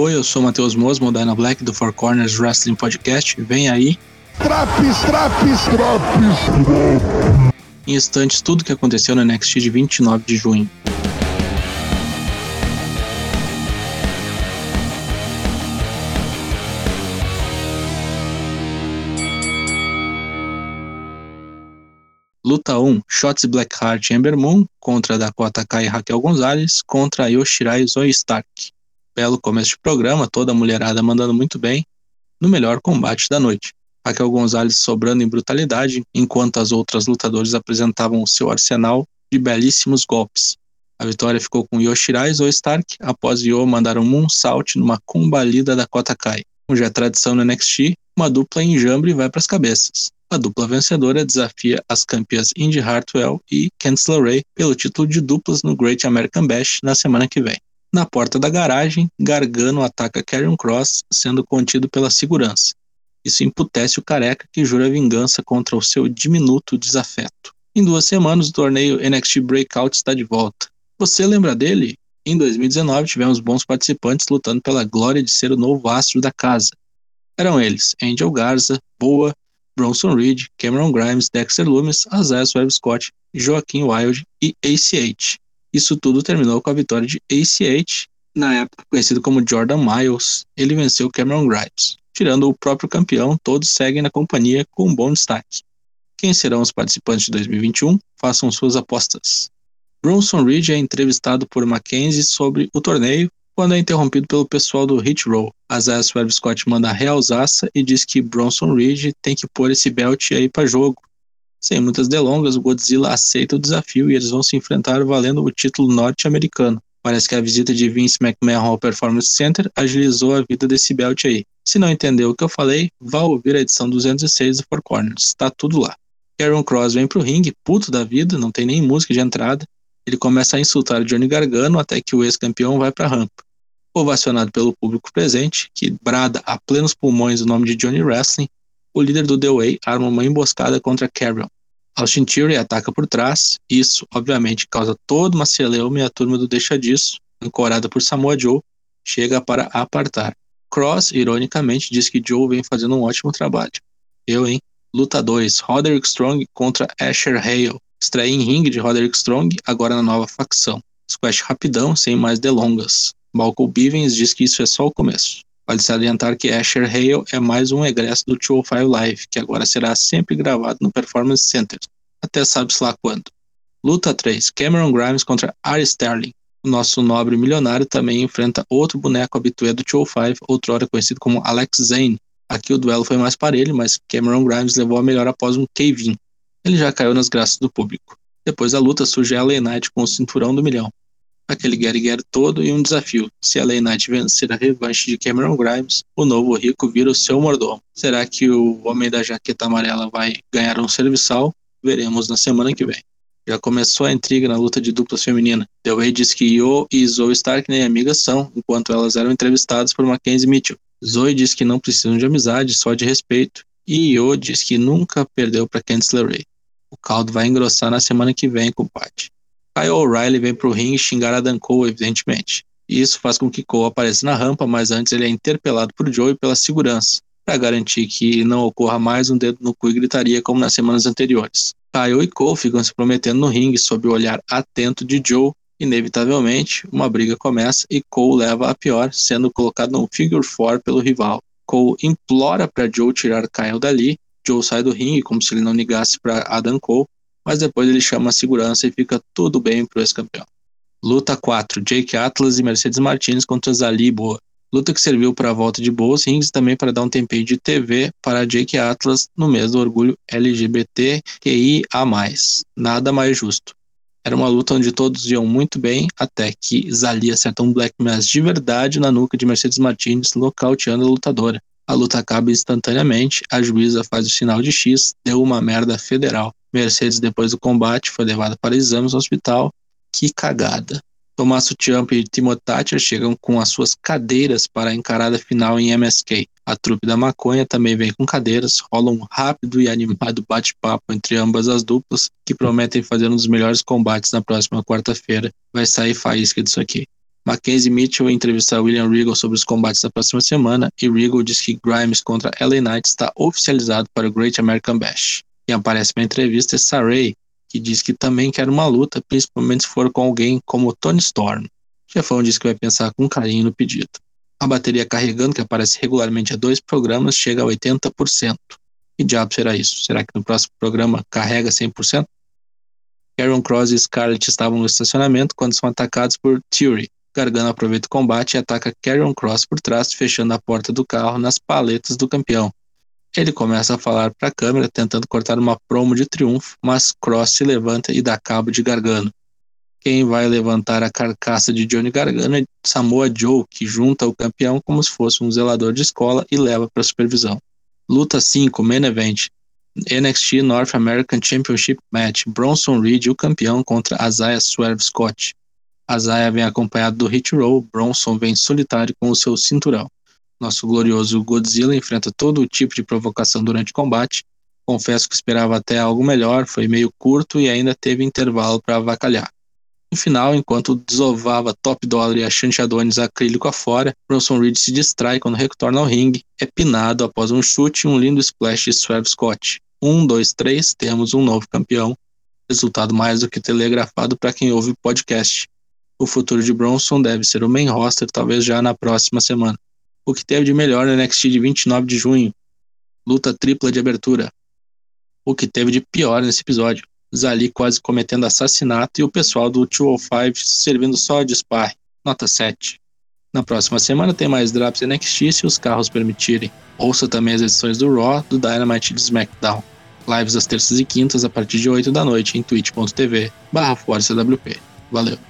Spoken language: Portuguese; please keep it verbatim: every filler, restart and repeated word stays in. Oi, eu sou o Mateus Mos, Moderna Black do Four Corners Wrestling Podcast. Vem aí. Traps, traps, traps. Em instantes, tudo que aconteceu no N X T de vinte e nove de junho. Luta um, Shots Blackheart e Ember Moon contra Dakota Kai e Raquel Gonzalez contra Io Shirai e Zoey Stark. Belo começo de programa, toda a mulherada mandando muito bem no melhor combate da noite. Raquel Gonzalez sobrando em brutalidade, enquanto as outras lutadoras apresentavam o seu arsenal de belíssimos golpes. A vitória ficou com Io Shirai e Zoey Stark após Io mandar um moonsault numa combalida Dakota Kai. Como já é tradição no N X T, uma dupla em enjambre vai para as cabeças. A dupla vencedora desafia as campeãs Indy Hartwell e Candice LeRae pelo título de duplas no Great American Bash na semana que vem. Na porta da garagem, Gargano ataca Karrion Kross, sendo contido pela segurança. Isso emputece o careca, que jura vingança contra o seu diminuto desafeto. Em duas semanas, o torneio N X T Breakout está de volta. Você lembra dele? Em dois mil e dezenove, tivemos bons participantes lutando pela glória de ser o novo astro da casa. Eram eles Angel Garza, Boa, Bronson Reed, Cameron Grimes, Dexter Lumis, Isaiah Swerve Scott, Joaquim Wilde e A C H. Isso tudo terminou com a vitória de A C H, na época conhecido como Jordan Miles. Ele venceu Cameron Grimes. Tirando o próprio campeão, todos seguem na companhia com um bom destaque. Quem serão os participantes de dois mil e vinte e um? Façam suas apostas. Bronson Reed é entrevistado por Mackenzie sobre o torneio, quando é interrompido pelo pessoal do Hit Row. Isaiah Swerve Scott manda realzaça e diz que Bronson Reed tem que pôr esse belt aí pra jogo. Sem muitas delongas, o Godzilla aceita o desafio e eles vão se enfrentar valendo o título norte-americano. Parece que a visita de Vince McMahon ao Performance Center agilizou a vida desse belt aí. Se não entendeu o que eu falei, vá ouvir a edição duzentos e seis do Four Corners, tá tudo lá. Karrion Kross vem pro ringue, puto da vida, não tem nem música de entrada. Ele começa a insultar Johnny Gargano até que o ex-campeão vai pra rampa. Ovacionado pelo público presente, que brada a plenos pulmões o nome de Johnny Wrestling, o líder do The Way arma uma emboscada contra Karrion. Austin Theory ataca por trás, isso obviamente causa toda uma celeuma e a turma do Deixa Disso, ancorada por Samoa Joe, chega para apartar. Kross, ironicamente, diz que Joe vem fazendo um ótimo trabalho. Eu, hein? Luta dois, Roderick Strong contra Asher Hale. Estreia em ringue de Roderick Strong, agora na nova facção. Squash rapidão, sem mais delongas. Malcolm Bivens diz que isso é só o começo. Vale salientar que Asher Hale é mais um egresso do duzentos e cinco Live, que agora será sempre gravado no Performance Center. Até sabe-se lá quando. Luta três, Cameron Grimes contra Ari Sterling. O nosso nobre milionário também enfrenta outro boneco habitué do duzentos e cinco, outrora conhecido como Alex Zane. Aqui o duelo foi mais parelho, mas Cameron Grimes levou a melhor após um cave-in. Ele já caiu nas graças do público. Depois da luta surge a L A Knight com o cinturão do milhão. Aquele guerreiro todo e um desafio. Se a L A Knight vencer a revanche de Cameron Grimes, o novo rico vira o seu mordomo. Será que o homem da jaqueta amarela vai ganhar um serviçal? Veremos na semana que vem. Já começou a intriga na luta de duplas feminina. The Way diz que Io e Zoey Stark nem amigas são, enquanto elas eram entrevistadas por Mackenzie Mitchell. Zoey diz que não precisam de amizade, só de respeito. E Io diz que nunca perdeu para Candice LeRae. O caldo vai engrossar na semana que vem, compadre. Kyle O'Reilly vem pro ringue xingar Adam Cole, evidentemente. Isso faz com que Cole apareça na rampa, mas antes ele é interpelado por Joey pela segurança, para garantir que não ocorra mais um dedo no cu e gritaria como nas semanas anteriores. Kyle e Cole ficam se prometendo no ringue sob o olhar atento de Joe. Inevitavelmente, uma briga começa e Cole leva a pior, sendo colocado num figure four pelo rival. Cole implora para Joe tirar Kyle dali. Joe sai do ringue como se ele não ligasse para Adam Cole, mas depois ele chama a segurança e fica tudo bem pro ex-campeão. Luta quatro, Jake Atlas e Mercedes Martins contra Zali Boa. Luta que serviu para a volta de Boa aos rings e também para dar um tempinho de T V para Jake Atlas no mês do orgulho L G B T Q I A mais. Nada mais justo. Era uma luta onde todos iam muito bem, até que Zali acerta um Black Mass de verdade na nuca de Mercedes Martins, nocauteando a lutadora. A luta acaba instantaneamente, a juíza faz o sinal de X, deu uma merda federal. Mercedes, depois do combate, foi levada para exames no hospital. Que cagada. Tommaso Ciampa e Timothy Thatcher chegam com as suas cadeiras para a encarada final em M S K. A trupe da maconha também vem com cadeiras, rola um rápido e animado bate-papo entre ambas as duplas, que prometem fazer um dos melhores combates na próxima quarta-feira. Vai sair faísca disso aqui. Mackenzie Mitchell entrevistar William Regal sobre os combates da próxima semana e Regal diz que Grimes contra L A Knight está oficializado para o Great American Bash. Quem aparece na entrevista é Saray, que diz que também quer uma luta, principalmente se for com alguém como Tony Storm. Jefão diz que vai pensar com carinho no pedido. A bateria carregando, que aparece regularmente a dois programas, chega a oitenta por cento. Que diabo será isso? Será que no próximo programa carrega cem por cento? Karrion Kross e Scarlett estavam no estacionamento quando são atacados por Theory. Gargano aproveita o combate e ataca Karrion Kross por trás, fechando a porta do carro nas paletas do campeão. Ele começa a falar para a câmera, tentando cortar uma promo de triunfo, mas Kross se levanta e dá cabo de Gargano. Quem vai levantar a carcaça de Johnny Gargano é Samoa Joe, que junta o campeão como se fosse um zelador de escola e leva para supervisão. Luta cinco, Main Event. N X T North American Championship Match. Bronson Reed, o campeão, contra Isaiah Swerve Scott. Isaiah vem acompanhado do Hit Row. Bronson vem solitário com o seu cinturão. Nosso glorioso Godzilla enfrenta todo tipo de provocação durante o combate. Confesso que esperava até algo melhor, foi meio curto e ainda teve intervalo para avacalhar. No final, enquanto desovava Top Dollar e a Chanchadones acrílico afora, Bronson Reed se distrai quando retorna ao ringue, é pinado após um chute e um lindo splash de Swerve Scott. Um, dois, três, temos um novo campeão. Resultado mais do que telegrafado para quem ouve o podcast. O futuro de Bronson deve ser o main roster, talvez já na próxima semana. O que teve de melhor no N X T de vinte e nove de junho? Luta tripla de abertura. O que teve de pior nesse episódio? Zali quase cometendo assassinato e o pessoal do duzentos e cinco servindo só de sparring. Nota sete. Na próxima semana tem mais drops N X T se os carros permitirem. Ouça também as edições do Raw, do Dynamite e do SmackDown. Lives às terças e quintas a partir de oito da noite em twitch ponto tv barra forcewp. Valeu!